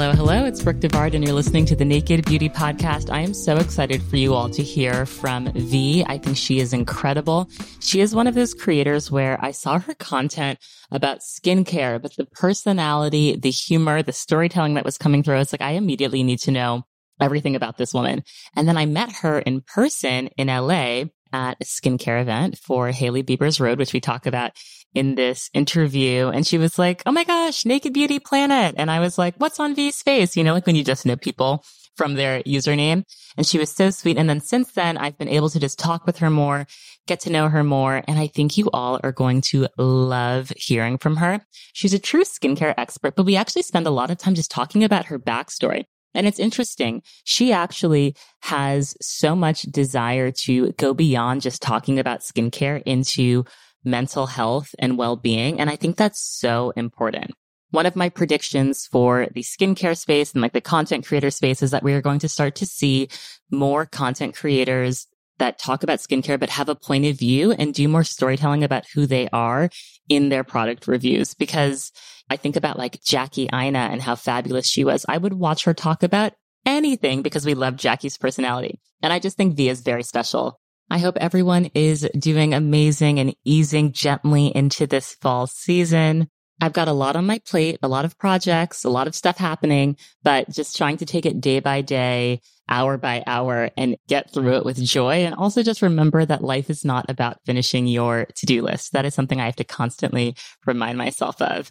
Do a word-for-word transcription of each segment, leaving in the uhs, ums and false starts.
Hello, hello. It's Brooke DeVard, and you're listening to the Naked Beauty Podcast. I am so excited for you all to hear from V. I think she is incredible. She is one of those creators where I saw her content about skincare, but the personality, the humor, the storytelling that was coming through, it's like, I immediately need to know everything about this woman. And then I met her in person in L A at a skincare event for Hailey Bieber's Rhode, which we talk about in this interview. And she was like, oh my gosh, Naked Beauty Planet. And I was like, what's on V's face? You know, like when you just know people from their username. And she was so sweet. And then since then, I've been able to just talk with her more, get to know her more. And I think you all are going to love hearing from her. She's a true skincare expert, but we actually spend a lot of time just talking about her backstory. And it's interesting. She actually has so much desire to go beyond just talking about skincare into mental health and well-being. And I think that's so important. One of my predictions for the skincare space and like the content creator space is that we are going to start to see more content creators that talk about skincare, but have a point of view and do more storytelling about who they are in their product reviews. Because I think about like Jackie Aina and how fabulous she was. I would watch her talk about anything because we love Jackie's personality. And I just think V is very special. I hope everyone is doing amazing and easing gently into this fall season. I've got a lot on my plate, a lot of projects, a lot of stuff happening, but just trying to take it day by day, hour by hour, and get through it with joy. And also just remember that life is not about finishing your to-do list. That is something I have to constantly remind myself of.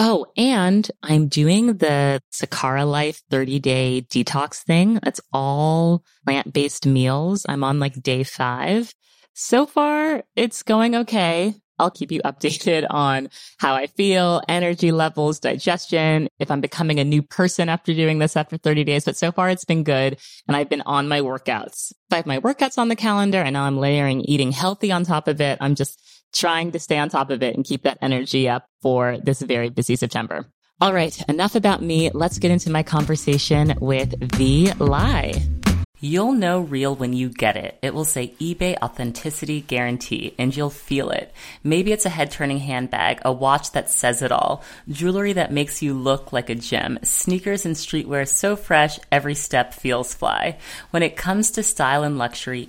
Oh, and I'm doing the Sakara Life thirty-day detox thing. It's all plant-based meals. I'm on like day five. So far, it's going okay. I'll keep you updated on how I feel, energy levels, digestion, if I'm becoming a new person after doing this after thirty days. But so far, it's been good. And I've been on my workouts. I have my workouts on the calendar, and now I'm layering eating healthy on top of it. I'm just trying to stay on top of it and keep that energy up for this very busy September. All right, enough about me. Let's get into my conversation with V. Lai. You'll know real when you get it. It will say eBay authenticity guarantee, and you'll feel it. Maybe it's a head-turning handbag, a watch that says it all, jewelry that makes you look like a gem, sneakers and streetwear so fresh every step feels fly. When it comes to style and luxury,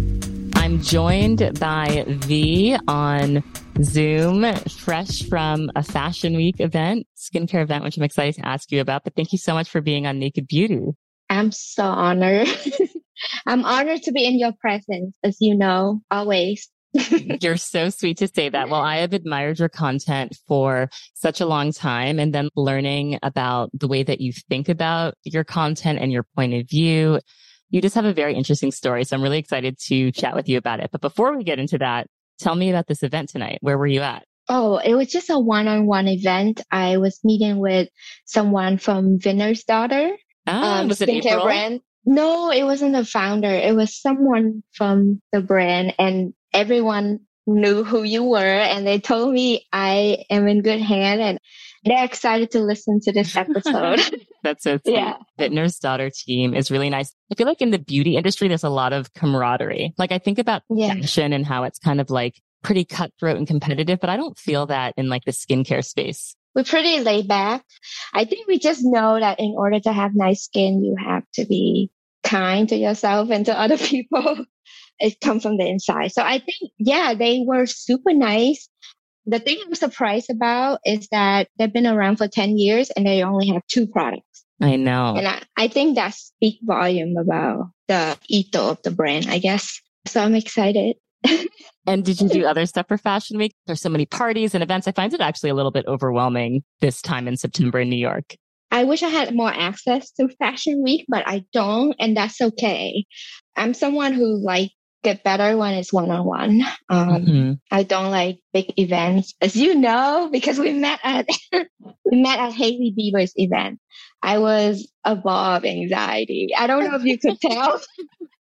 I'm joined by V on Zoom, fresh from a fashion week event, skincare event, which I'm excited to ask you about. But thank you so much for being on Naked Beauty. I'm so honored. I'm honored to be in your presence, as you know, always. You're so sweet to say that. Well, I have admired your content for such a long time, and then learning about the way that you think about your content and your point of view. You just have a very interesting story. So I'm really excited to chat with you about it. But before we get into that, tell me about this event tonight. Where were you at? Oh, it was just a one-on-one event. I was meeting with someone from Vintner's Daughter. Ah, um, was it April? Brand. No, it wasn't the founder. It was someone from the brand, and everyone knew who you were. And they told me I am in good hand, and they're excited to listen to this episode. That's so sweet. Yeah. Vintner's Daughter team is really nice. I feel like in the beauty industry, there's a lot of camaraderie. Like I think about yeah. fashion and how it's kind of like pretty cutthroat and competitive, but I don't feel that in like the skincare space. We're pretty laid back. I think we just know that in order to have nice skin, you have to be kind to yourself and to other people. It comes from the inside. So I think, yeah, they were super nice. The thing I'm surprised about is that they've been around for ten years and they only have two products. I know. And I, I think that speaks volume about the ethos of the brand, I guess. So I'm excited. And did you do other stuff for Fashion Week? There's so many parties and events. I find it actually a little bit overwhelming this time in September in New York. I wish I had more access to Fashion Week, but I don't, and that's okay. I'm someone who like get better when it's one-on-one. Um, mm-hmm. I don't like big events, as you know, because we met at we met at Hailey Bieber's event. I was a ball of anxiety. I don't know if you could tell.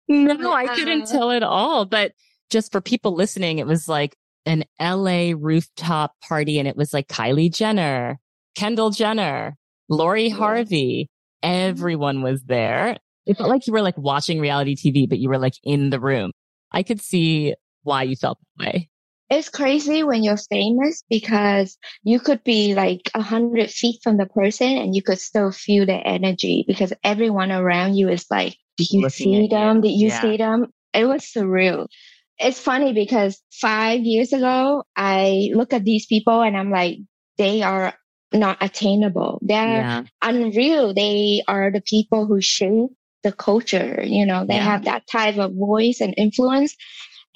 No, I couldn't tell at all. But just for people listening, it was like an L A rooftop party, and it was like Kylie Jenner, Kendall Jenner, Lori Harvey. Everyone was there. It felt like you were like watching reality T V, but you were like in the room. I could see why you felt that way. It's crazy when you're famous because you could be like a hundred feet from the person and you could still feel the energy because everyone around you is like, did you see them? Did you yeah. see them? It was surreal. It's funny because five years ago, I look at these people and I'm like, they are not attainable. They're yeah. unreal. They are the people who shape the culture, you know, they yeah. have that type of voice and influence.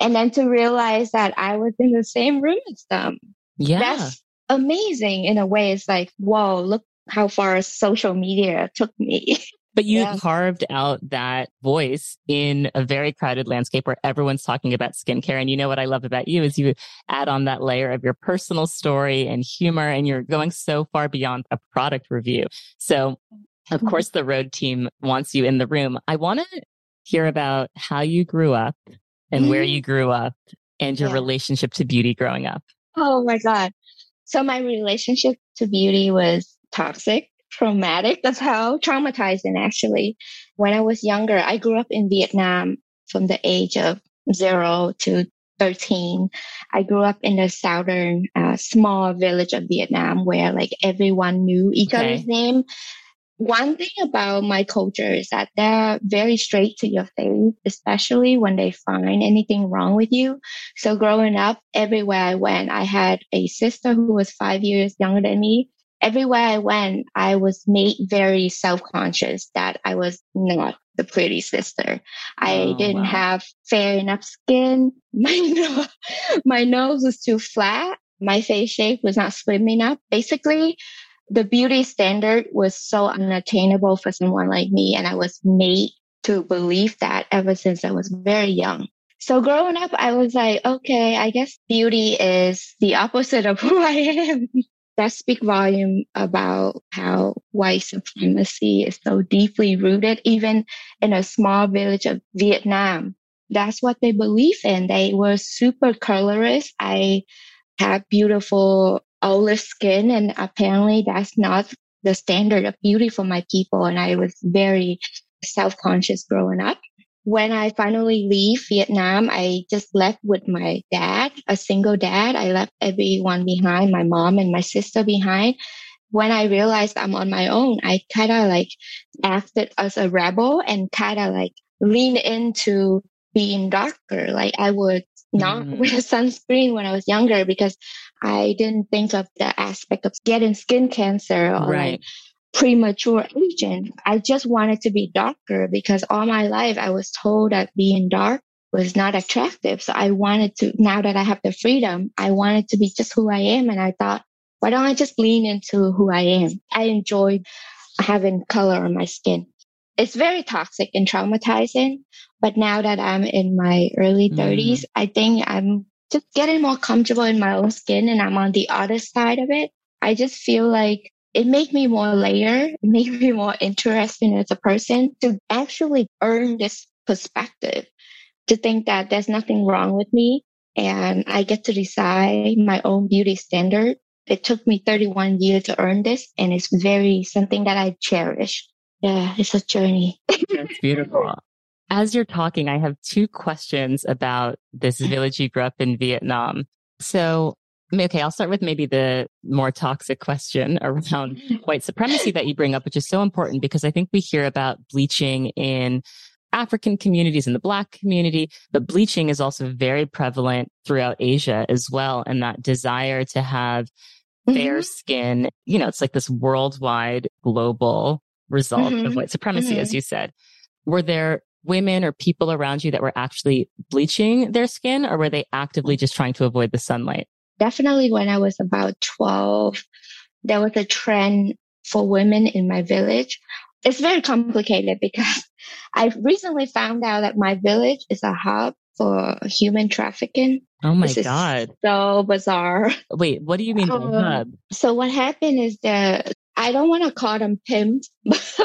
And then to realize that I was in the same room as them. Yeah. That's amazing in a way. It's like, whoa, look how far social media took me. But you yeah. carved out that voice in a very crowded landscape where everyone's talking about skincare. And you know what I love about you is you add on that layer of your personal story and humor, and you're going so far beyond a product review. So of course, the Rhode team wants you in the room. I want to hear about how you grew up and where you grew up and your yeah. relationship to beauty growing up. Oh my God. So my relationship to beauty was toxic, traumatic. That's how traumatizing, actually. When I was younger, I grew up in Vietnam from the age of zero to thirteen. I grew up in the southern uh, small village of Vietnam where like everyone knew each okay. other's name. One thing about my culture is that they're very straight to your face, especially when they find anything wrong with you. So growing up, everywhere I went, I had a sister who was five years younger than me. Everywhere I went, I was made very self-conscious that I was not the pretty sister. I oh, didn't wow. have fair enough skin. My nose, my nose was too flat. My face shape was not slim enough. Basically, the beauty standard was so unattainable for someone like me. And I was made to believe that ever since I was very young. So growing up, I was like, okay, I guess beauty is the opposite of who I am. That speaks volume about how white supremacy is so deeply rooted, even in a small village of Vietnam. That's what they believe in. They were super colorist. I had beautiful olive skin, and apparently that's not the standard of beauty for my people. And I was very self-conscious growing up. When I finally leave Vietnam, I just left with my dad, a single dad. I left everyone behind, my mom and my sister behind. When I realized I'm on my own, I kind of like acted as a rebel and kind of like lean into being darker. Like I would not wear sunscreen when I was younger because I didn't think of the aspect of getting skin cancer or right. like premature aging. I just wanted to be darker because all my life I was told that being dark was not attractive. So I wanted to, now that I have the freedom, I wanted to be just who I am. And I thought, why don't I just lean into who I am? I enjoyed having color on my skin. It's very toxic and traumatizing. But now that I'm in my early thirties, mm. I think I'm just getting more comfortable in my own skin and I'm on the other side of it. I just feel like it made me more layered, it made me more interesting as a person to actually earn this perspective, to think that there's nothing wrong with me and I get to decide my own beauty standard. It took me thirty-one years to earn this, and it's very something that I cherish. Yeah, it's a journey. That's beautiful. As you're talking, I have two questions about this village you grew up in Vietnam. So, okay, I'll start with maybe the more toxic question around white supremacy that you bring up, which is so important because I think we hear about bleaching in African communities, in the Black community, but bleaching is also very prevalent throughout Asia as well. And that desire to have fair mm-hmm. skin, you know, it's like this worldwide global result mm-hmm. of white supremacy, mm-hmm. as you said. Were there women or people around you that were actually bleaching their skin, or were they actively just trying to avoid the sunlight? Definitely when I was about twelve, there was a trend for women in my village. It's very complicated because I recently found out that my village is a hub for human trafficking. Oh my this God. Is so bizarre. Wait, what do you mean? Um, hub? So what happened is that I don't want to call them pimps,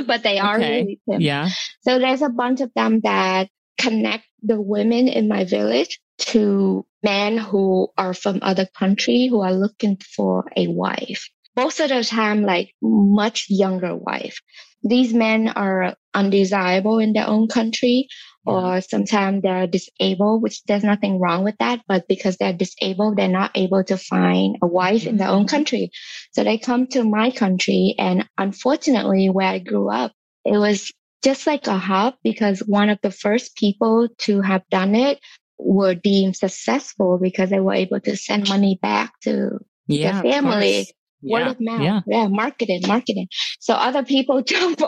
but they are okay. really pimps. Yeah. So there's a bunch of them that connect the women in my village to men who are from other country who are looking for a wife. Most of the time, like much younger wife. These men are undesirable in their own country, or sometimes they're disabled, which there's nothing wrong with that. But because they're disabled, they're not able to find a wife in their own country. So they come to my country. And unfortunately, where I grew up, it was just like a hub because one of the first people to have done it were deemed successful because they were able to send money back to yeah, their family. Word yeah, of mouth. Yeah. yeah, marketing, marketing. So other people jump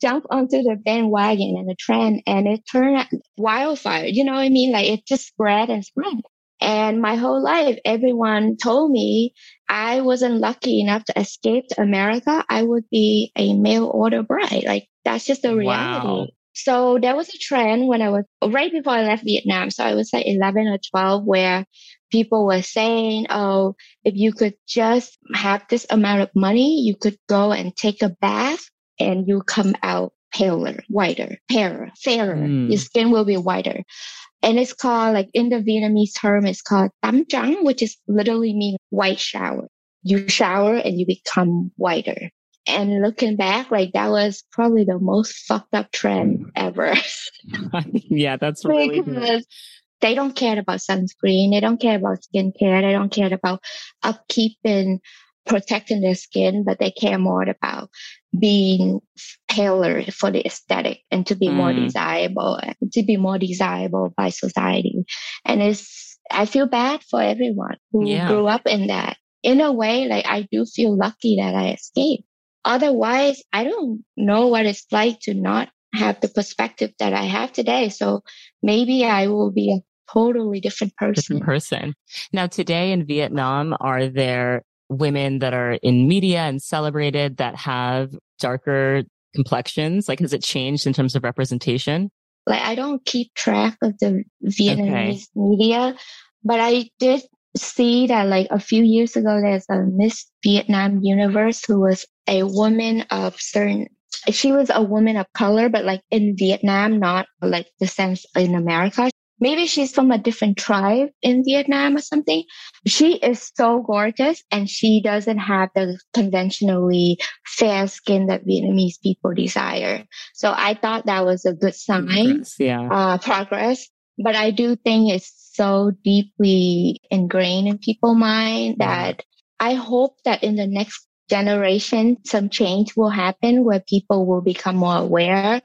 jump onto the bandwagon and the trend, and it turned wildfire. You know what I mean? Like it just spread and spread. And my whole life, everyone told me I wasn't lucky enough to escape to America. I would be a mail order bride. Like that's just the reality. Wow. So there was a trend when I was right before I left Vietnam. So I was like eleven or twelve where people were saying, oh, if you could just have this amount of money, you could go and take a bath and you come out paler, whiter, paler, fairer. Mm. Your skin will be whiter. And it's called, like in the Vietnamese term, it's called tắm trắng, which is literally mean white shower. You shower and you become whiter. And looking back, like that was probably the most fucked up trend ever. Yeah, that's really because they don't care about sunscreen. They don't care about skincare. They don't care about upkeep and protecting their skin, but they care more about being paler for the aesthetic and to be mm. more desirable, to be more desirable by society. And it's, I feel bad for everyone who yeah. grew up in that. In a way, like I do feel lucky that I escaped. Otherwise, I don't know what it's like to not have the perspective that I have today. So maybe I will be a totally different person. Different person. Now, today in Vietnam, are there women that are in media and celebrated that have darker complexions? Like, has it changed in terms of representation? Like, I don't keep track of the Vietnamese okay. media, but I did see that like a few years ago, there's a Miss Vietnam Universe who was a woman of certain, she was a woman of color, but like in Vietnam, not like the sense in America. Maybe she's from a different tribe in Vietnam or something. She is so gorgeous and she doesn't have the conventionally fair skin that Vietnamese people desire. So I thought that was a good sign, progress, yeah. uh, progress. But I do think it's so deeply ingrained in people's mind that I hope that in the next generation, some change will happen where people will become more aware.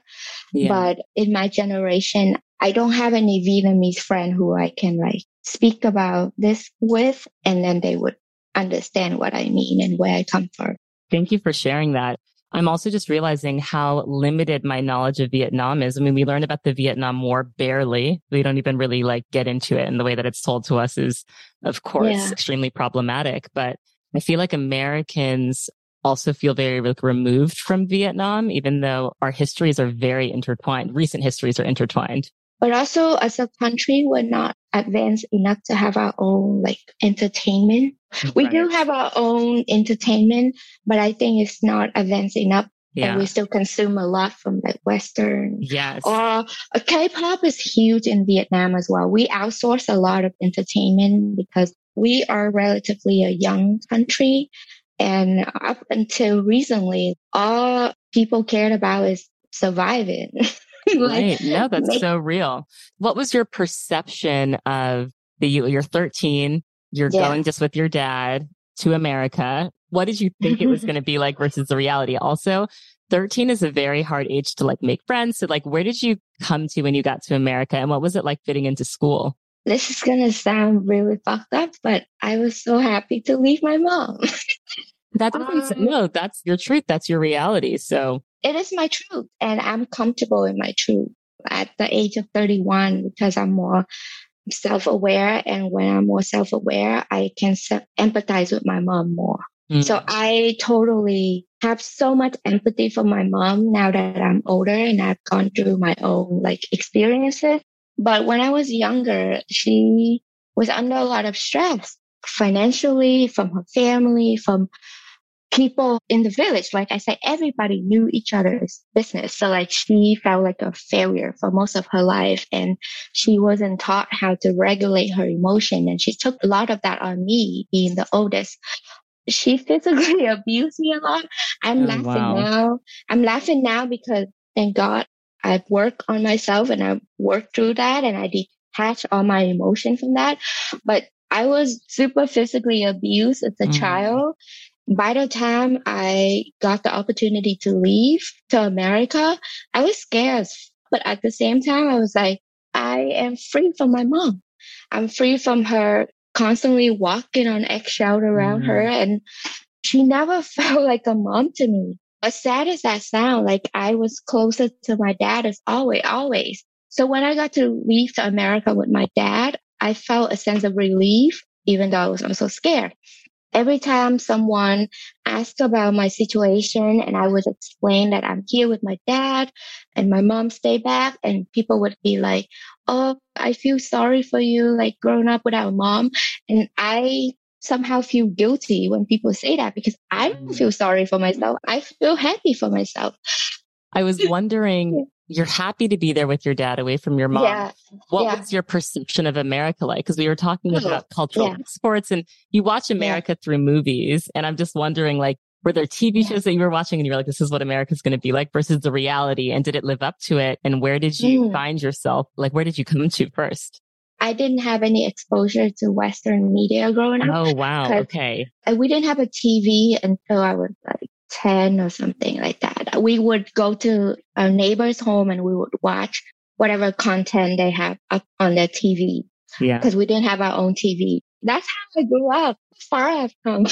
Yeah. But in my generation, I don't have any Vietnamese friend who I can like speak about this with, and then they would understand what I mean and where I come from. Thank you for sharing that. I'm also just realizing how limited my knowledge of Vietnam is. I mean, we learn about the Vietnam War barely. We don't even really like get into it. And the way that it's told to us is, of course, yeah. extremely problematic. But I feel like Americans also feel very like, removed from Vietnam, even though our histories are very intertwined. Recent histories are intertwined. But also as a country, we're not advanced enough to have our own like entertainment. Right. We do have our own entertainment, but I think it's not advanced enough. Yeah. And we still consume a lot from like Western. Yes. Or K-pop is huge in Vietnam as well. We outsource a lot of entertainment because we are relatively a young country. And up until recently, all people cared about is surviving. Right. No, that's so real. What was your perception of the, you're thirteen, you're yeah. going just with your dad to America. What did you think it was going to be like versus the reality? Also, thirteen is a very hard age to like make friends. So like, where did you come to when you got to America and what was it like fitting into school? This is going to sound really fucked up, but I was so happy to leave my mom. That doesn't, um, no, that's your truth. That's your reality. So. It is my truth and I'm comfortable in my truth. at the age of thirty-one because I'm more self-aware. And when I'm more self-aware, I can se- empathize with my mom more. Mm. So I totally have so much empathy for my mom now that I'm older and I've gone through my own like experiences. But when I was younger, she was under a lot of stress financially, from her family, from people in the village. Like I said, everybody knew each other's business. So like she felt like a failure for most of her life. And she wasn't taught how to regulate her emotion. And she took a lot of that on me being the oldest. She physically abused me a lot. I'm oh, laughing wow. now. I'm laughing now because thank God I've worked on myself and I've worked through that and I detached all my emotion from that. But I was super physically abused as a mm. child. By the time I got the opportunity to leave to America, I was scared. But at the same time, I was like, I am free from my mom. I'm free from her constantly walking on eggshells around mm-hmm. her. And she never felt like a mom to me. As sad as that sounds, like I was closer to my dad as always, always. So when I got to leave to America with my dad, I felt a sense of relief, even though I was also scared. Every time someone asked about my situation and I would explain that I'm here with my dad and my mom stay back, and people would be like, oh, I feel sorry for you, like growing up without mom. And I somehow feel guilty when people say that because I don't feel sorry for myself. I feel happy for myself. I was wondering, you're happy to be there with your dad away from your mom. Yeah, what yeah. was your perception of America like? Because we were talking about cultural yeah. exports and you watch America yeah. through movies. And I'm just wondering, like, were there T V shows that you were watching and you were like, this is what America's going to be like versus the reality? And did it live up to it? And where did you mm. find yourself? Like, where did you come to first? I didn't have any exposure to Western media growing up. Oh, wow. Okay. We didn't have a T V until I was like ten or something like that. We would go to our neighbor's home and we would watch whatever content they have up on their T V. Yeah. Because we didn't have our own T V. That's how I grew up. Far I've come.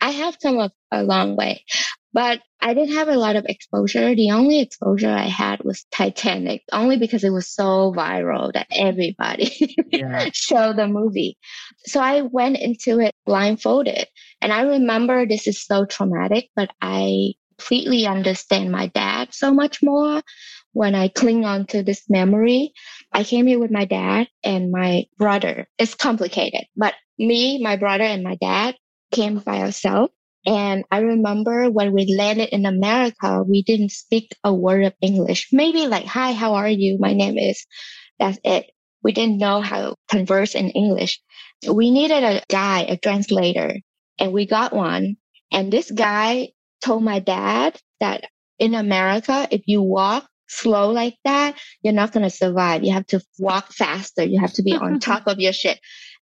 I have come a, a long way. But I didn't have a lot of exposure. The only exposure I had was Titanic, only because it was so viral that everybody yeah. showed the movie. So I went into it blindfolded. And I remember this is so traumatic, but I completely understand my dad so much more when I cling on to this memory. I came here with my dad and my brother. It's complicated, but me, my brother, and my dad came by ourselves. And I remember when we landed in America, we didn't speak a word of English. Maybe like, hi, how are you? My name is, that's it. We didn't know how to converse in English. We needed a guy, a translator, and we got one. And this guy told my dad that in America, if you walk slow like that, you're not going to survive. You have to walk faster. You have to be on top of your shit.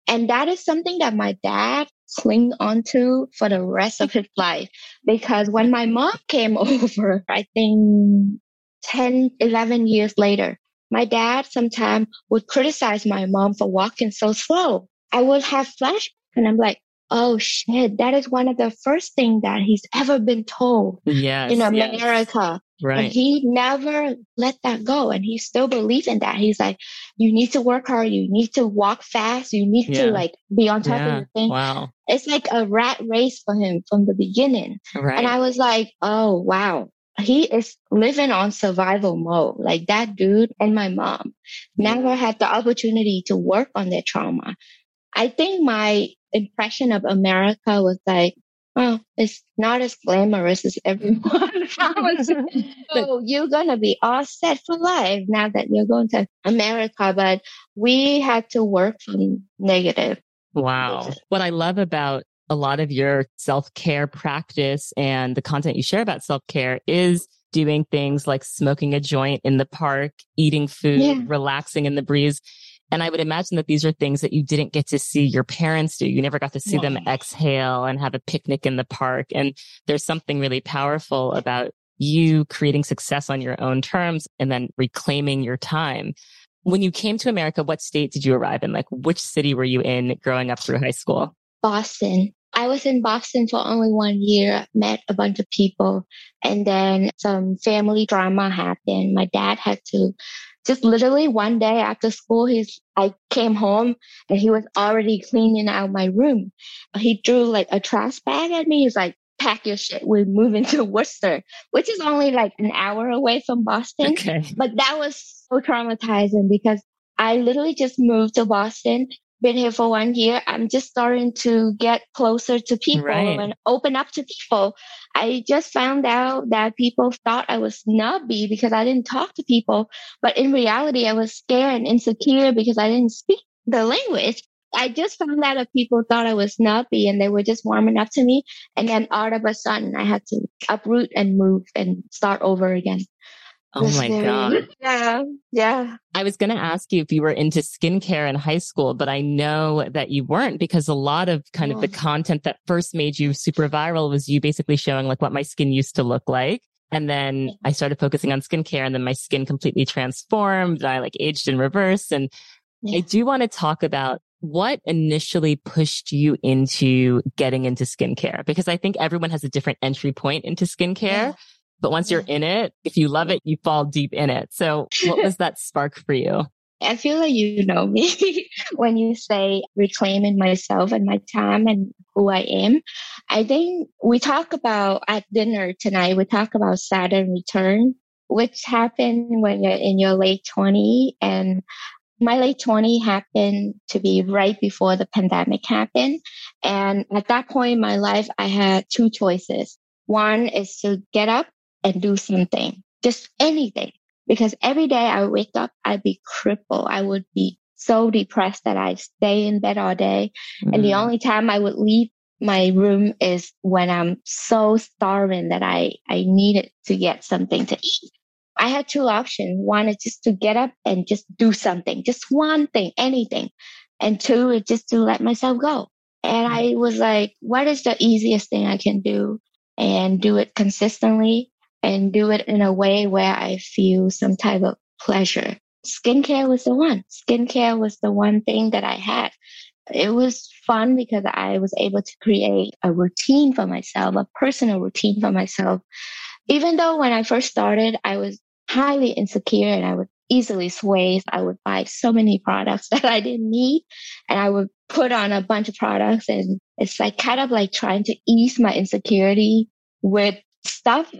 And that is something that my dad cling onto for the rest of his life. Because when my mom came over, I think ten, eleven years later, my dad sometimes would criticize my mom for walking so slow. I would have flashbacks and I'm like, oh shit, that is one of the first things that he's ever been told yes, in America. Yes. Right. And he never let that go. And he still believes in that. He's like, you need to work hard. You need to walk fast. You need yeah. to like be on top yeah. of the thing. Wow. It's like a rat race for him from the beginning. Right. And I was like, oh, wow. He is living on survival mode. Like that dude and my mom never had the opportunity to work on their trauma. I think my impression of America was like, oh, it's not as glamorous as everyone. So you're going to be all set for life now that you're going to America. But we had to work from negative. Wow. What I love about a lot of your self-care practice and the content you share about self-care is doing things like smoking a joint in the park, eating food, yeah. relaxing in the breeze. And I would imagine that these are things that you didn't get to see your parents do. You never got to see yeah. them exhale and have a picnic in the park. And there's something really powerful about you creating success on your own terms and then reclaiming your time. When you came to America, what state did you arrive in? Like, which city were you in growing up through high school? Boston. I was in Boston for only one year, met a bunch of people, and then some family drama happened. My dad had to just literally one day after school, he's, I came home and he was already cleaning out my room. He threw like a trash bag at me. He's like, pack your shit. We're moving to Worcester, which is only like an hour away from Boston. Okay. But that was so traumatizing because I literally just moved to Boston, been here for one year. I'm just starting to get closer to people right. and open up to people. I just found out that people thought I was snobby because I didn't talk to people. But in reality, I was scared and insecure because I didn't speak the language. I just found out that people thought I was snobby and they were just warming up to me. And then all of a sudden, I had to uproot and move and start over again. Oh my God. Yeah. Yeah. I was going to ask you if you were into skincare in high school, but I know that you weren't because a lot of kind of yeah. the content that first made you super viral was you basically showing like what my skin used to look like. And then I started focusing on skincare and then my skin completely transformed. I like aged in reverse. And yeah. I do want to talk about what initially pushed you into getting into skincare, because I think everyone has a different entry point into skincare. Yeah. But once you're in it, if you love it, you fall deep in it. So what was that spark for you? I feel like you know me when you say reclaiming myself and my time and who I am. I think we talk about at dinner tonight, we talk about Saturn return, which happened when you're in your late twenties. And my late twenties happened to be right before the pandemic happened. And at that point in my life, I had two choices. One is to get up and do something, just anything. Because every day I wake up, I'd be crippled. I would be so depressed that I stay in bed all day. Mm-hmm. And the only time I would leave my room is when I'm so starving that I, I needed to get something to eat. I had two options. One is just to get up and just do something, just one thing, anything. And two is just to let myself go. And I was like, what is the easiest thing I can do and do it consistently? And do it in a way where I feel some type of pleasure. Skincare was the one. Skincare was the one thing that I had. It was fun because I was able to create a routine for myself, a personal routine for myself. Even though when I first started, I was highly insecure and I would easily sway. I would buy so many products that I didn't need. And I would put on a bunch of products. And it's like kind of like trying to ease my insecurity with stuff.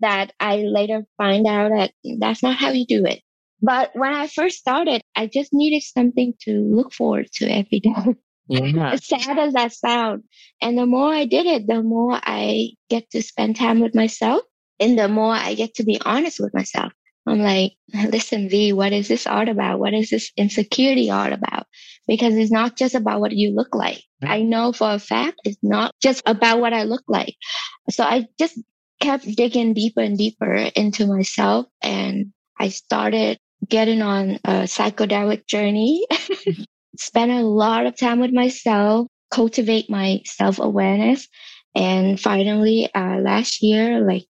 That I later find out that that's not how you do it. But when I first started, I just needed something to look forward to every day. Yeah. As sad as that sounds. And the more I did it, the more I get to spend time with myself and the more I get to be honest with myself. I'm like, listen, V, what is this all about? What is this insecurity all about? Because it's not just about what you look like. Mm-hmm. I know for a fact it's not just about what I look like. So I just kept digging deeper and deeper into myself. And I started getting on a psychedelic journey, spent a lot of time with myself, cultivate my self-awareness. And finally, uh, last year, like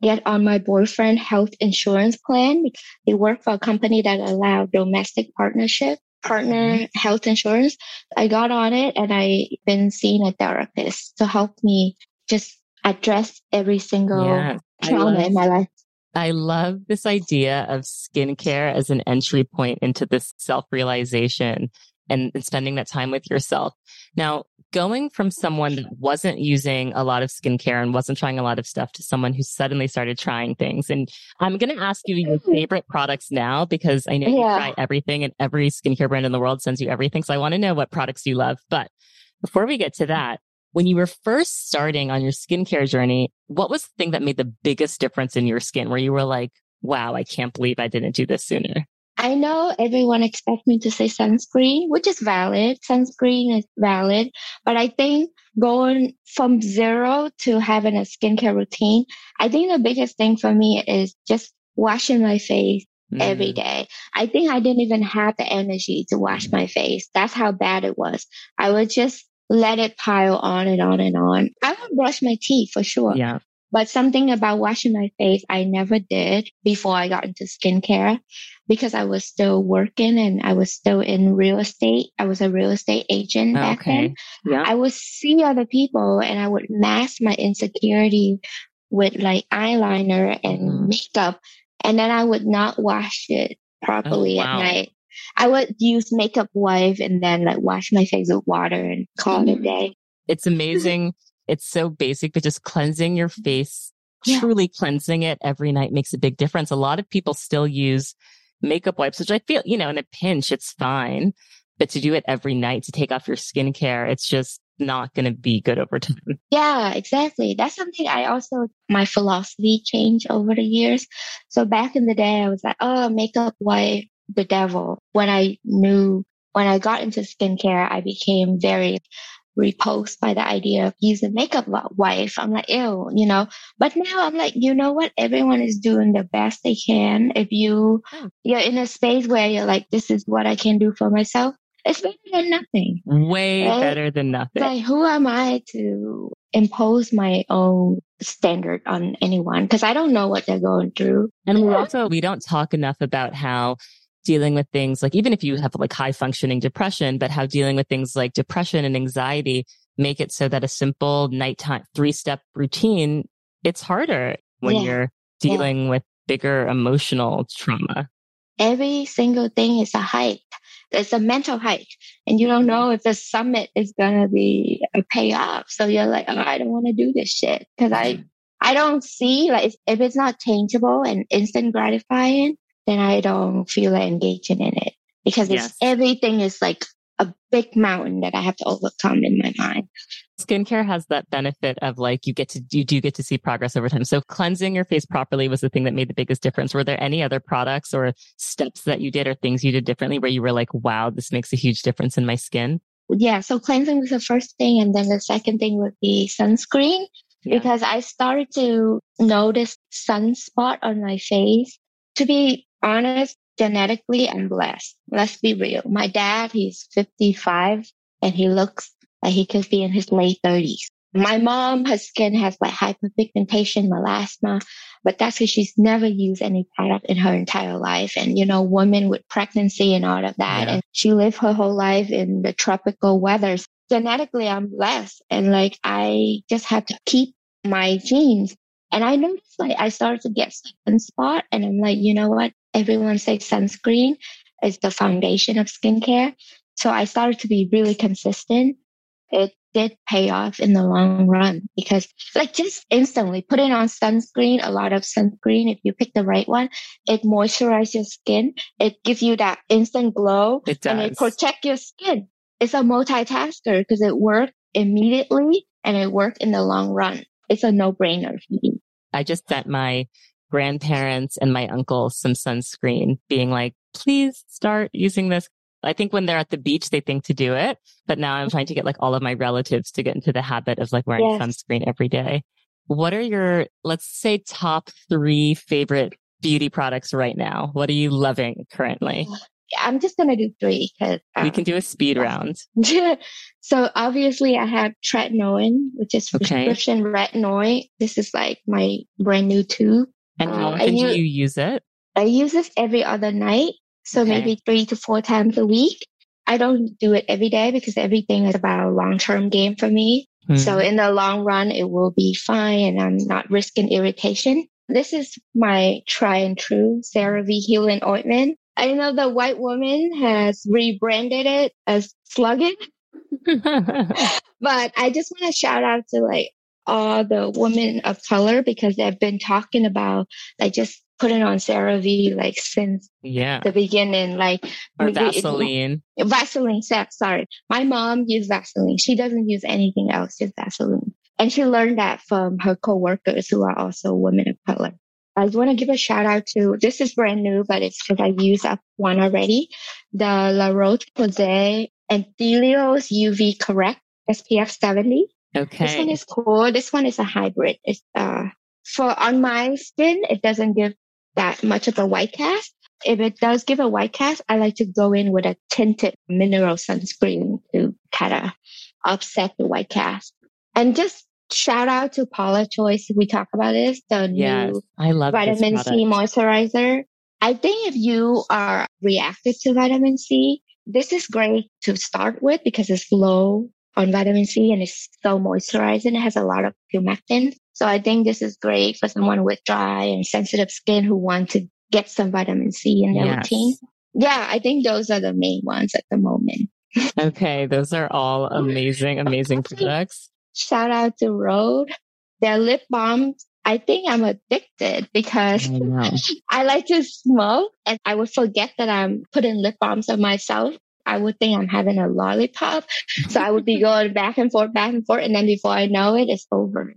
get on my boyfriend health insurance plan. They work for a company that allowed domestic partnership, partner health insurance. I got on it and I been seeing a therapist to help me just address every single yeah, trauma love, in my life. I love this idea of skincare as an entry point into this self-realization and, and spending that time with yourself. Now, going from someone that wasn't using a lot of skincare and wasn't trying a lot of stuff to someone who suddenly started trying things. And I'm going to ask you your favorite products now, because I know yeah. you try everything and every skincare brand in the world sends you everything. So I want to know what products you love. But before we get to that, when you were first starting on your skincare journey, what was the thing that made the biggest difference in your skin where you were like, wow, I can't believe I didn't do this sooner? I know everyone expects me to say sunscreen, which is valid. Sunscreen is valid. But I think going from zero to having a skincare routine, I think the biggest thing for me is just washing my face mm. every day. I think I didn't even have the energy to wash mm. my face. That's how bad it was. I would just let it pile on and on and on. I would brush my teeth for sure. Yeah. But something about washing my face, I never did before I got into skincare because I was still working and I was still in real estate. I was a real estate agent back okay. then. Yeah. I would see other people and I would mask my insecurity with like eyeliner and mm. makeup. And then I would not wash it properly oh, wow. at night. I would use Makeup Wipe and then like wash my face with water and call mm-hmm. it a day. It's amazing. It's so basic, but just cleansing your face, yeah. truly cleansing it every night makes a big difference. A lot of people still use makeup wipes, which I feel, you know, in a pinch, it's fine. But to do it every night, to take off your skincare, it's just not going to be good over time. Yeah, exactly. That's something I also, my philosophy changed over the years. So back in the day, I was like, oh, makeup wipe, the devil. When I knew, when I got into skincare, I became very repulsed by the idea of using makeup wipe. I'm like, ew, you know, but now I'm like, you know what? Everyone is doing the best they can. If you, you're in a space where you're like, this is what I can do for myself. It's better than nothing. Way right? better than nothing. Like, who am I to impose my own standard on anyone? Because I don't know what they're going through. And we also, we don't talk enough about how dealing with things like, even if you have like high functioning depression, but how dealing with things like depression and anxiety make it so that a simple nighttime three step routine, it's harder when yeah. you're dealing yeah. with bigger emotional trauma. Every single thing is a hike. It's a mental hike, and you don't know if the summit is going to be a payoff. So you're like, oh, I don't want to do this shit because I, I don't see, like, if it's not tangible and instant gratifying, then I don't feel like engaging in it because it's, yes. everything is like a big mountain that I have to overcome in my mind. Skincare has that benefit of like, you get to, you do get to see progress over time. So cleansing your face properly was the thing that made the biggest difference. Were there any other products or steps that you did or things you did differently where you were like, wow, this makes a huge difference in my skin? Yeah. So cleansing was the first thing. And then the second thing would be sunscreen, yeah. because I started to notice sunspot on my face. To be honest, genetically, I'm blessed. Let's be real. My dad, he's fifty-five and he looks like he could be in his late thirties. My mom, her skin has like hyperpigmentation, melasma, but that's because she's never used any product in her entire life. And, you know, women with pregnancy and all of that. Yeah. And she lived her whole life in the tropical weathers. Genetically, I'm blessed. And like, I just have to keep my genes. And I noticed like I started to get sunspot and I'm like, you know what? Everyone says sunscreen is the foundation of skincare. So I started to be really consistent. It did pay off in the long run because like just instantly putting on sunscreen, a lot of sunscreen, if you pick the right one, it moisturizes your skin. It gives you that instant glow. It does. And it protects your skin. It's a multitasker because it worked immediately and it worked in the long run. It's a no-brainer for me. I just sent my grandparents and my uncle some sunscreen being like, please start using this. I think when they're at the beach, they think to do it. But now I'm trying to get like all of my relatives to get into the habit of like wearing yes. sunscreen every day. What are your, let's say, top three favorite beauty products right now? What are you loving currently? I'm just going to do three because um, we can do a speed round. So obviously I have tretinoin, which is prescription okay. retinoid. This is like my brand new tube. And how often um, do you use it? I use this every other night. So okay. maybe three to four times a week. I don't do it every day because everything is about a long-term game for me. Mm-hmm. So in the long run, it will be fine and I'm not risking irritation. This is my try and true CeraVe Healing Ointment. I know the white woman has rebranded it as Sluggin, but I just want to shout out to like all the women of color because they've been talking about like just putting on CeraVe like since yeah. the beginning, like or Vaseline. It, Vaseline, sorry. My mom used Vaseline. She doesn't use anything else, just Vaseline. And she learned that from her coworkers who are also women of color. I want to give a shout out to, this is brand new, but it's because I used up one already. The La Roche-Posay Anthelios U V Correct S P F seventy. Okay. This one is cool. This one is a hybrid. It's, uh, for on my skin, it doesn't give that much of a white cast. If it does give a white cast, I like to go in with a tinted mineral sunscreen to kind of offset the white cast. And just shout out to Paula's Choice. We talk about this. The yes, new I love vitamin C moisturizer. I think if you are reactive to vitamin C, this is great to start with because it's low on vitamin C and it's so moisturizing. It has a lot of humectant. So I think this is great for someone with dry and sensitive skin who wants to get some vitamin C in their yes. routine. Yeah, I think those are the main ones at the moment. Okay, those are all amazing, amazing products. Shout out to Rhode. Their lip balms, I think I'm addicted because I, I like to smoke and I would forget that I'm putting lip balms on myself. I would think I'm having a lollipop. So I would be going back and forth, back and forth. And then before I know it, it's over.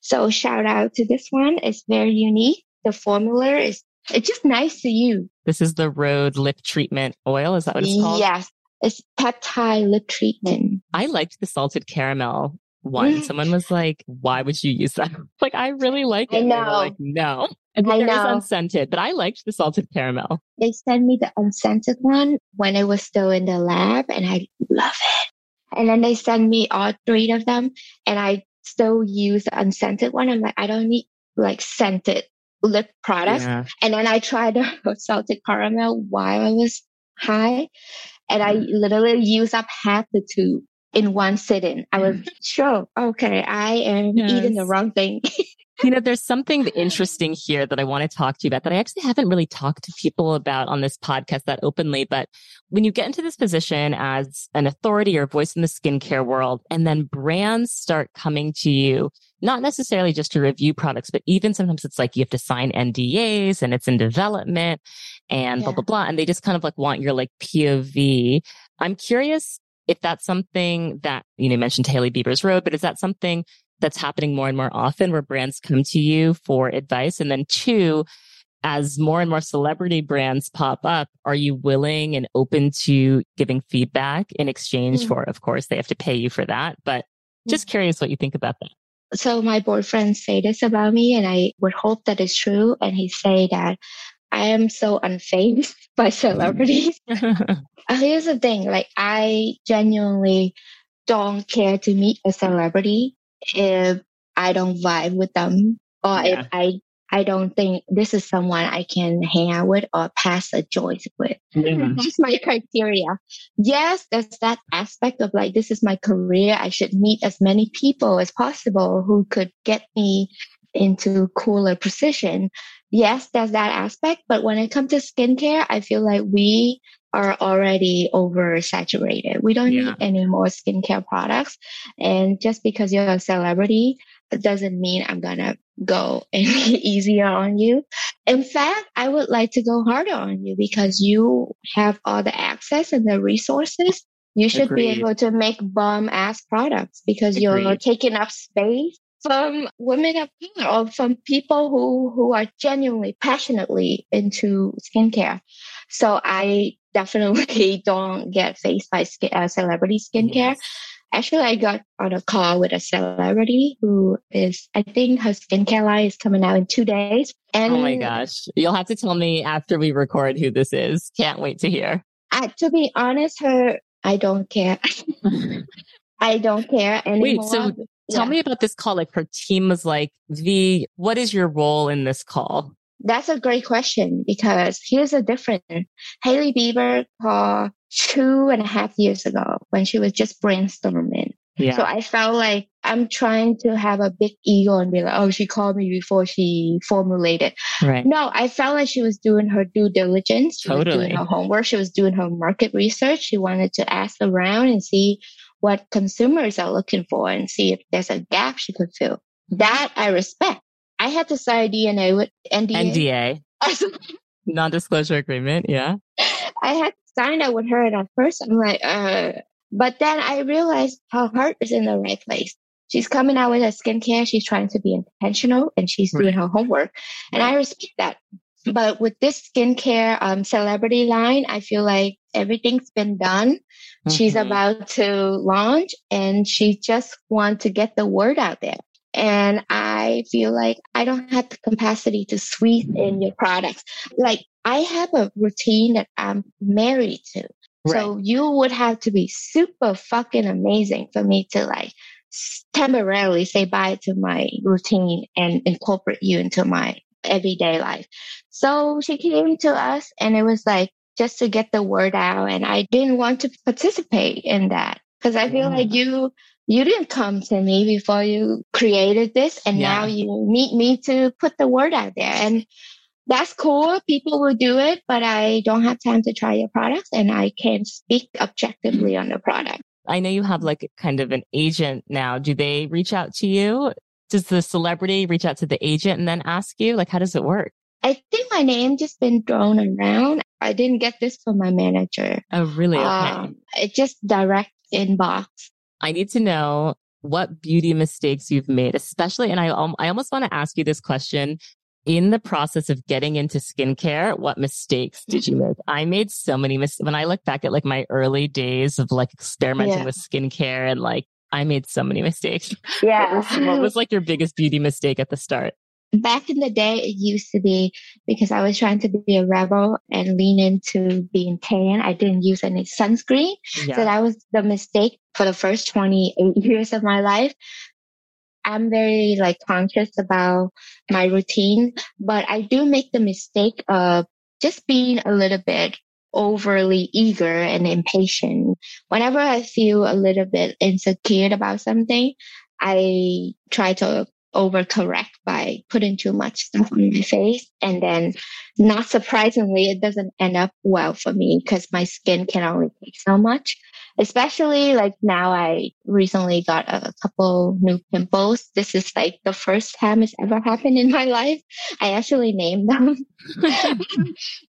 So shout out to this one. It's very unique. The formula is, it's just nice to use. This is the Rhode Lip Treatment Oil. Is that what it's called? Yes. It's peptide lip treatment. I liked the salted caramel one. Mm. Someone was like, why would you use that? Like, I really like it. I know. And they were like, no. And then I there know. was unscented, but I liked the salted caramel. They sent me the unscented one when it was still in the lab, and I love it. And then they sent me all three of them, and I still use the unscented one. I'm like, I don't need like scented lip products. Yeah. And then I tried the salted caramel while I was high, and I literally used up half the tube in one sitting. I was sure, okay, I am yes. eating the wrong thing. You know, there's something interesting here that I want to talk to you about that I actually haven't really talked to people about on this podcast that openly. But when you get into this position as an authority or voice in the skincare world, and then brands start coming to you, not necessarily just to review products, but even sometimes it's like you have to sign N D As and it's in development and yeah. blah, blah, blah. And they just kind of like want your like P O V. I'm curious if that's something that, you know, you mentioned Hailey Bieber's Rhode, but is that something that's happening more and more often where brands come to you for advice? And then two, as more and more celebrity brands pop up, are you willing and open to giving feedback in exchange mm-hmm. for, of course, they have to pay you for that. But just mm-hmm. curious what you think about that. So my boyfriend say this about me, and I would hope that it's true. And he say that I am so unfamed by celebrities. Here's the thing, like I genuinely don't care to meet a celebrity if I don't vibe with them or yeah. if I, I don't think this is someone I can hang out with or pass a joint with. Yeah. That's my criteria. Yes, there's that aspect of like, this is my career. I should meet as many people as possible who could get me into cooler position. Yes, there's that aspect. But when it comes to skincare, I feel like we are already oversaturated. We don't yeah. need any more skincare products. And just because you're a celebrity, it doesn't mean I'm going to go any easier on you. In fact, I would like to go harder on you because you have all the access and the resources. You should Agreed. be able to make bomb ass products because Agreed. you're taking up space from women of color or from people who, who are genuinely passionately into skincare. So I definitely don't get faced by skin, uh, celebrity skincare. Yes. Actually, I got on a call with a celebrity who is, I think her skincare line is coming out in two days. And oh my gosh. You'll have to tell me after we record who this is. Can't wait to hear. I, to be honest, her, I don't care. I don't care anymore. Wait, so tell yeah. me about this call. Like her team was like, V, what is your role in this call? That's a great question because here's the difference. Hailey Bieber called two and a half years ago when she was just brainstorming. Yeah. So I felt like I'm trying to have a big ego and be like, oh, she called me before she formulated. Right. No, I felt like she was doing her due diligence. She totally. was doing her homework. She was doing her market research. She wanted to ask around and see what consumers are looking for and see if there's a gap she could fill. That I respect. I had to sign D N A with N D A. N D A. Non-disclosure agreement. Yeah. I had to sign that with her. And at first I'm like, uh, but then I realized her heart is in the right place. She's coming out with her skincare. She's trying to be intentional and she's right. doing her homework. And right. I respect that. But with this skincare um, celebrity line, I feel like everything's been done. Mm-hmm. She's about to launch and she just wants to get the word out there. And I feel like I don't have the capacity to squeeze in your products. Like I have a routine that I'm married to. Right. So you would have to be super fucking amazing for me to like temporarily say bye to my routine and incorporate you into my everyday life. So she came to us and it was like just to get the word out. And I didn't want to participate in that because I feel yeah. like you... You didn't come to me before you created this, and yeah. now you need me to put the word out there. And that's cool. People will do it, but I don't have time to try your products and I can't speak objectively on the product. I know you have like kind of an agent now. Do they reach out to you? Does the celebrity reach out to the agent and then ask you? Like, how does it work? I think my name just been thrown around. I didn't get this from my manager. Oh, really? Okay. Um, it just direct inbox. I need to know what beauty mistakes you've made, especially, and I, um, I almost want to ask you this question. In the process of getting into skincare, what mistakes did you make? I made so many mistakes. When I look back at like my early days of like experimenting yeah. with skincare and like, I made so many mistakes. Yeah. What was, what was like your biggest beauty mistake at the start? Back in the day, it used to be because I was trying to be a rebel and lean into being tan. I didn't use any sunscreen. Yeah. So that was the mistake for the first twenty-eight years of my life. I'm very like conscious about my routine, but I do make the mistake of just being a little bit overly eager and impatient. Whenever I feel a little bit insecure about something, I try to overcorrect by putting too much stuff on my face. And then not surprisingly, it doesn't end up well for me because my skin can only take so much. Especially like now I recently got a couple new pimples. This is like the first time it's ever happened in my life. I actually named them.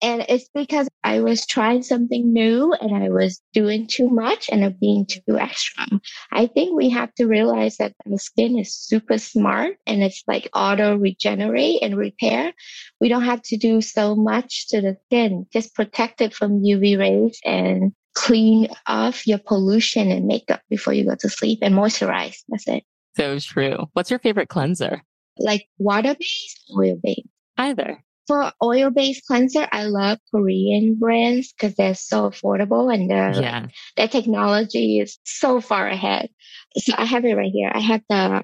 And it's because I was trying something new and I was doing too much and of being too extra. I think we have to realize that the skin is super smart and it's like auto regenerate and repair. We don't have to do so much to the skin. Just protect it from U V rays and clean off your pollution and makeup before you go to sleep and moisturize. That's it. So true. What's your favorite cleanser? Like water-based, oil-based? Either. For oil-based cleanser, I love Korean brands because they're so affordable and their, yeah. their technology is so far ahead. So I have it right here. I have the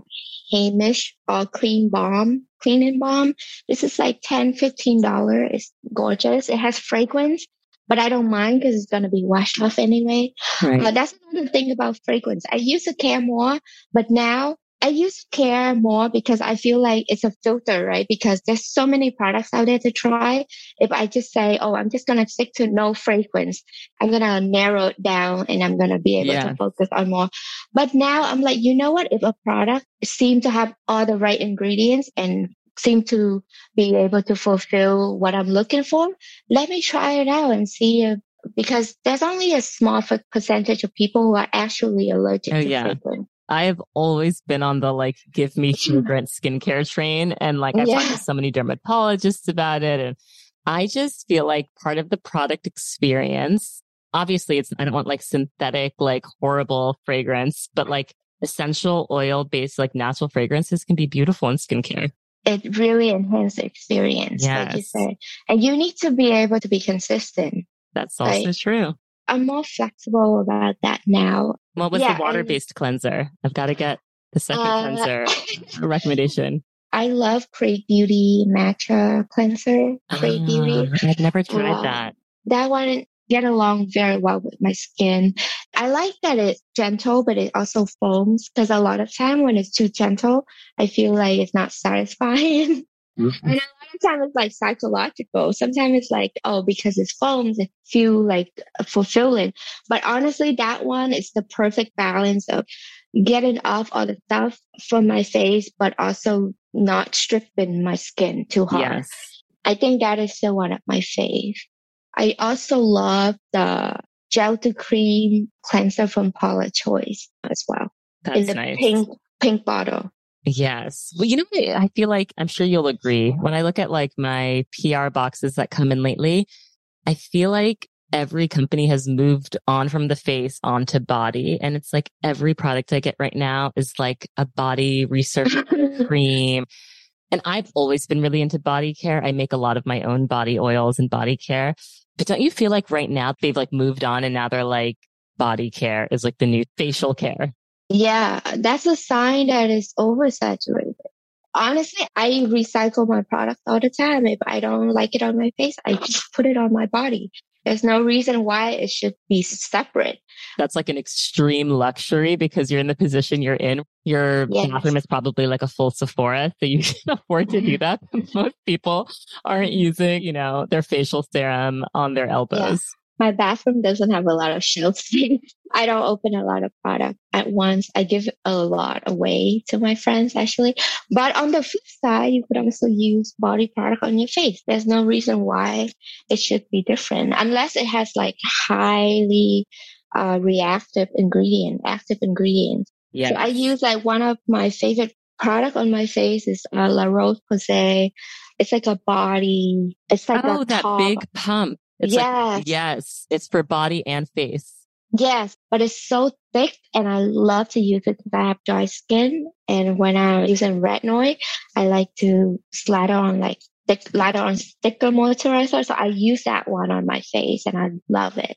Hamish All Clean Balm, Clean and Balm. This is like ten dollars, fifteen dollars. It's gorgeous. It has fragrance. But I don't mind because it's going to be washed off anyway. Right. Uh, that's another thing about fragrance. I used to care more, but now I used to care more because I feel like it's a filter, right? Because there's so many products out there to try. If I just say, oh, I'm just going to stick to no fragrance, I'm going to narrow it down and I'm going to be able yeah. to focus on more. But now I'm like, you know what? If a product seems to have all the right ingredients and seem to be able to fulfill what I'm looking for, let me try it out and see if, because there's only a small percentage of people who are actually allergic oh, to yeah. fragrance. I have always been on the like, give me fragrant skincare train. And like, I've yeah. talked to so many dermatologists about it. And I just feel like part of the product experience, obviously it's, I don't want like synthetic, like horrible fragrance, but like essential oil-based, like natural fragrances can be beautiful in skincare. It really enhances the experience, yes. like you said. And you need to be able to be consistent. That's also like, true. I'm more flexible about that now. What was yeah, the water-based I, cleanser? I've got to get the second uh, cleanser recommendation. I love Krave Beauty Matcha Cleanser. Krave oh, Beauty. I've never tried uh, that. That one get along very well with my skin. I like that it's gentle, but it also foams because a lot of time when it's too gentle, I feel like it's not satisfying. Mm-hmm. And a lot of time it's like psychological. Sometimes it's like, oh, because it's foams, it feels like fulfilling. But honestly, that one is the perfect balance of getting off all the stuff from my face, but also not stripping my skin too hard. Yes. I think that is still one of my faves. I also love the gel to cream cleanser from Paula's Choice as well. That's in the nice. pink pink bottle. Yes. Well, you know, I feel like I'm sure you'll agree. When I look at like my P R boxes that come in lately, I feel like every company has moved on from the face onto body. And it's like every product I get right now is like a body resurfacing cream. And I've always been really into body care. I make a lot of my own body oils and body care. But don't you feel like right now they've like moved on and now they're like body care is like the new facial care? Yeah, that's a sign that it's oversaturated. Honestly, I recycle my products all the time. If I don't like it on my face, I just put it on my body. There's no reason why it should be separate. That's like an extreme luxury because you're in the position you're in. Your yes. bathroom is probably like a full Sephora, so you can afford to do that. Most people aren't using, you know, their facial serum on their elbows. Yeah. My bathroom doesn't have a lot of shelf space. I don't open a lot of product at once. I give a lot away to my friends, actually. But on the flip side, you could also use body product on your face. There's no reason why it should be different unless it has like highly uh, reactive ingredient, active ingredients. Yeah. So I use like one of my favorite product on my face is uh, La Roche-Posay. It's like a body. It's like oh, that top. Big pump. It's yes. Like, yes. It's for body and face. Yes. But it's so thick and I love to use it because I have dry skin. And when I'm using retinoid, I like to slather on like thick, lather on thicker moisturizer. So I use that one on my face and I love it.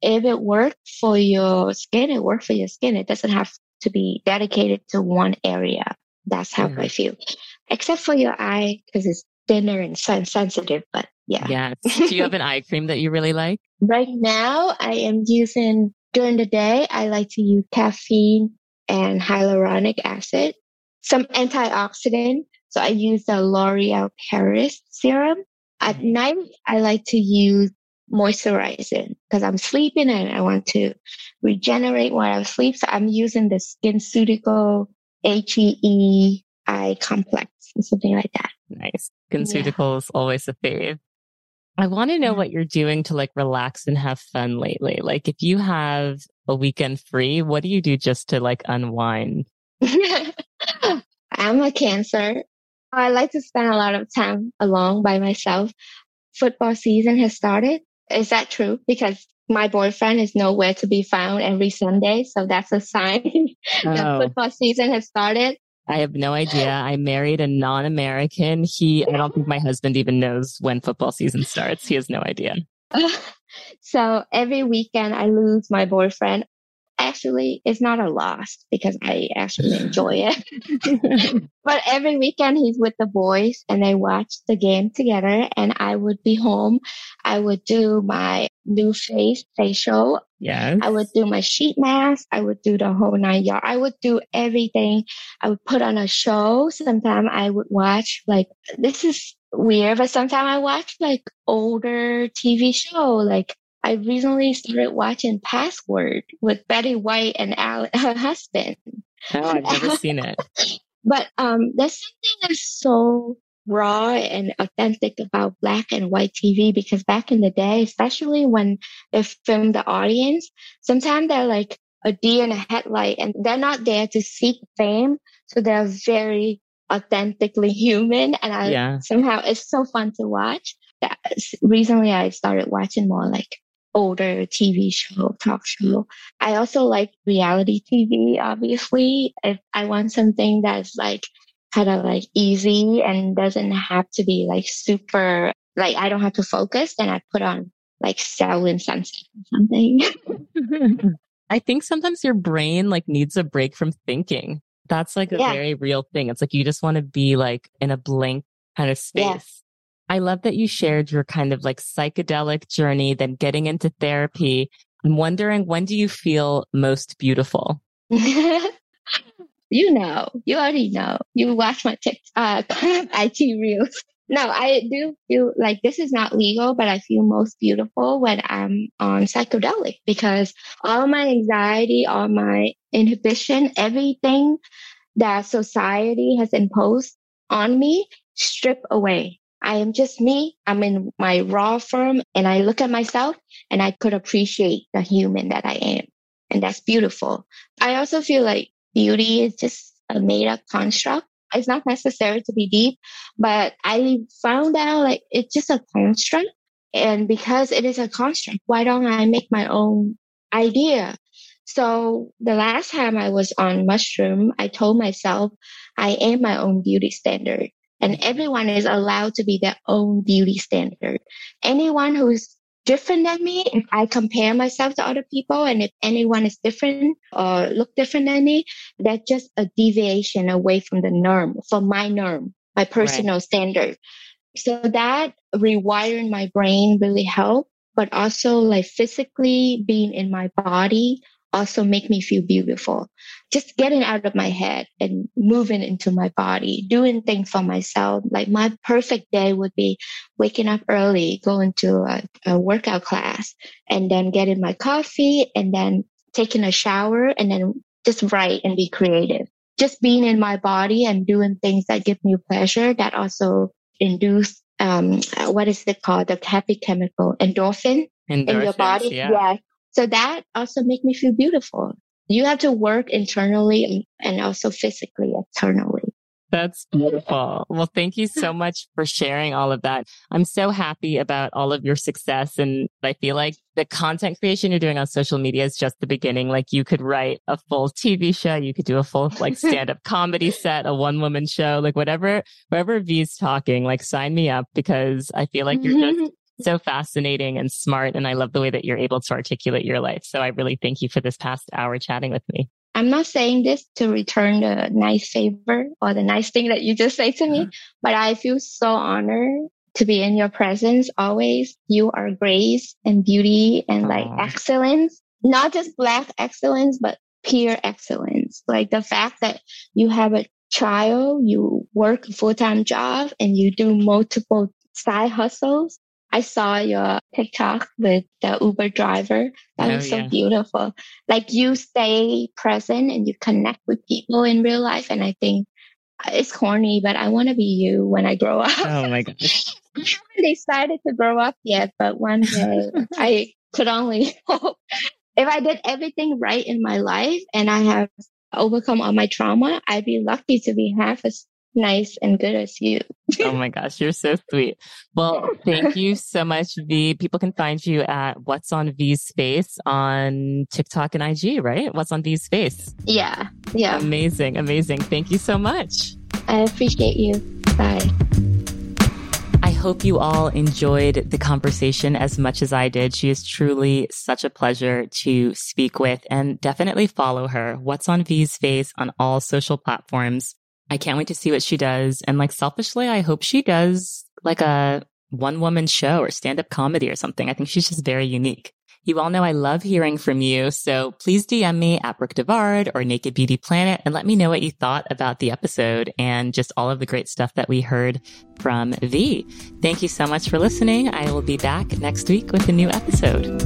If it works for your skin, it works for your skin. It doesn't have to be dedicated to one area. That's how mm. I feel. Except for your eye because it's thinner and sun sensitive, but yeah. Yes. Do you have an eye cream that you really like? Right now, I am using, during the day, I like to use caffeine and hyaluronic acid, some antioxidant. So I use the L'Oreal Paris serum. At mm-hmm. night, I like to use moisturizing because I'm sleeping and I want to regenerate while I sleep. So I'm using the SkinCeutical H E E eye complex and something like that. Nice. SkinCeutical is yeah. always a fave. I want to know yeah. what you're doing to like relax and have fun lately. Like if you have a weekend free, what do you do just to like unwind? I'm a Cancer. I like to spend a lot of time alone by myself. Football season has started. Is that true? Because my boyfriend is nowhere to be found every Sunday. So that's a sign oh. that football season has started. I have no idea. I married a non-American. He, I don't think my husband even knows when football season starts. He has no idea. So every weekend I lose my boyfriend. Actually, it's not a loss because I actually enjoy it. But every weekend he's with the boys and they watch the game together and I would be home. I would do my new face facial. Yes. I would do my sheet mask. I would do the whole nine yards. I would do everything. I would put on a show. Sometimes I would watch like, this is weird, but sometimes I watch like older T V show. Like I recently started watching Password with Betty White and Al- her husband. Oh, I've never seen it. But um, there's something that's so raw and authentic about black and white T V because back in the day, especially when they film the audience, sometimes they're like a deer in a headlight and they're not there to seek fame. So they're very authentically human. And I yeah. somehow it's so fun to watch. That recently, I started watching more like older T V show, talk show. I also like reality T V, obviously. If I want something that's like kind of like easy and doesn't have to be like super, like I don't have to focus, then I put on like Cell and Sunset or something. I think sometimes your brain like needs a break from thinking. That's like a yeah. very real thing. It's like you just want to be like in a blank kind of space. Yeah. I love that you shared your kind of like psychedelic journey, then getting into therapy. I'm wondering, when do you feel most beautiful? You know, you already know. You watch my t- uh, I G reels. No, I do feel like this is not legal, but I feel most beautiful when I'm on psychedelic because all my anxiety, all my inhibition, everything that society has imposed on me, strip away. I am just me. I'm in my raw form and I look at myself and I could appreciate the human that I am. And that's beautiful. I also feel like beauty is just a made up construct. It's not necessary to be deep, but I found out like it's just a construct. And because it is a construct, why don't I make my own idea? So the last time I was on mushroom, I told myself I am my own beauty standard. And everyone is allowed to be their own beauty standard. Anyone who is different than me, if I compare myself to other people, and if anyone is different or look different than me, that's just a deviation away from the norm, from my norm, my personal right. standard. So that rewiring my brain really helped. but also like physically being in my body also make me feel beautiful. Just getting out of my head and moving into my body, doing things for myself. Like my perfect day would be waking up early, going to a, a workout class, and then getting my coffee, and then taking a shower, and then just write and be creative. Just being in my body and doing things that give me pleasure that also induce, um, what is it called? The happy chemical, endorphin in your body. Yeah. yeah. So that also make me feel beautiful. You have to work internally and also physically externally. That's beautiful. Well, thank you so much for sharing all of that. I'm so happy about all of your success. And I feel like the content creation you're doing on social media is just the beginning. Like you could write a full T V show. You could do a full like stand-up comedy set, a one-woman show, like whatever, wherever V's talking, like sign me up, because I feel like you're just so fascinating and smart. And I love the way that you're able to articulate your life. So I really thank you for this past hour chatting with me. I'm not saying this to return the nice favor or the nice thing that you just say to me, but I feel so honored to be in your presence always. You are grace and beauty and like Aww. excellence, not just Black excellence, but pure excellence. Like the fact that you have a child, you work a full-time job, and you do multiple side hustles. I saw your TikTok with the Uber driver. That oh, was so yeah. beautiful. Like you stay present and you connect with people in real life. And I think it's corny, but I want to be you when I grow up. Oh my gosh. I haven't decided to grow up yet, but one day I could only hope. If I did everything right in my life and I have overcome all my trauma, I'd be lucky to be half as nice and good as you. Oh my gosh, you're so sweet. Well, thank you so much, V. People can find you at What's on V's Face on TikTok and I G, right? What's on V's Face. Yeah, yeah. Amazing, amazing. Thank you so much. I appreciate you. Bye. I hope you all enjoyed the conversation as much as I did. She is truly such a pleasure to speak with, and definitely follow her. What's on V's Face on all social platforms. I can't wait to see what she does. And like selfishly, I hope she does like a one-woman show or stand-up comedy or something. I think she's just very unique. You all know I love hearing from you. So please D M me at Brooke DeVard or Naked Beauty Planet and let me know what you thought about the episode and just all of the great stuff that we heard from V. Thank you so much for listening. I will be back next week with a new episode.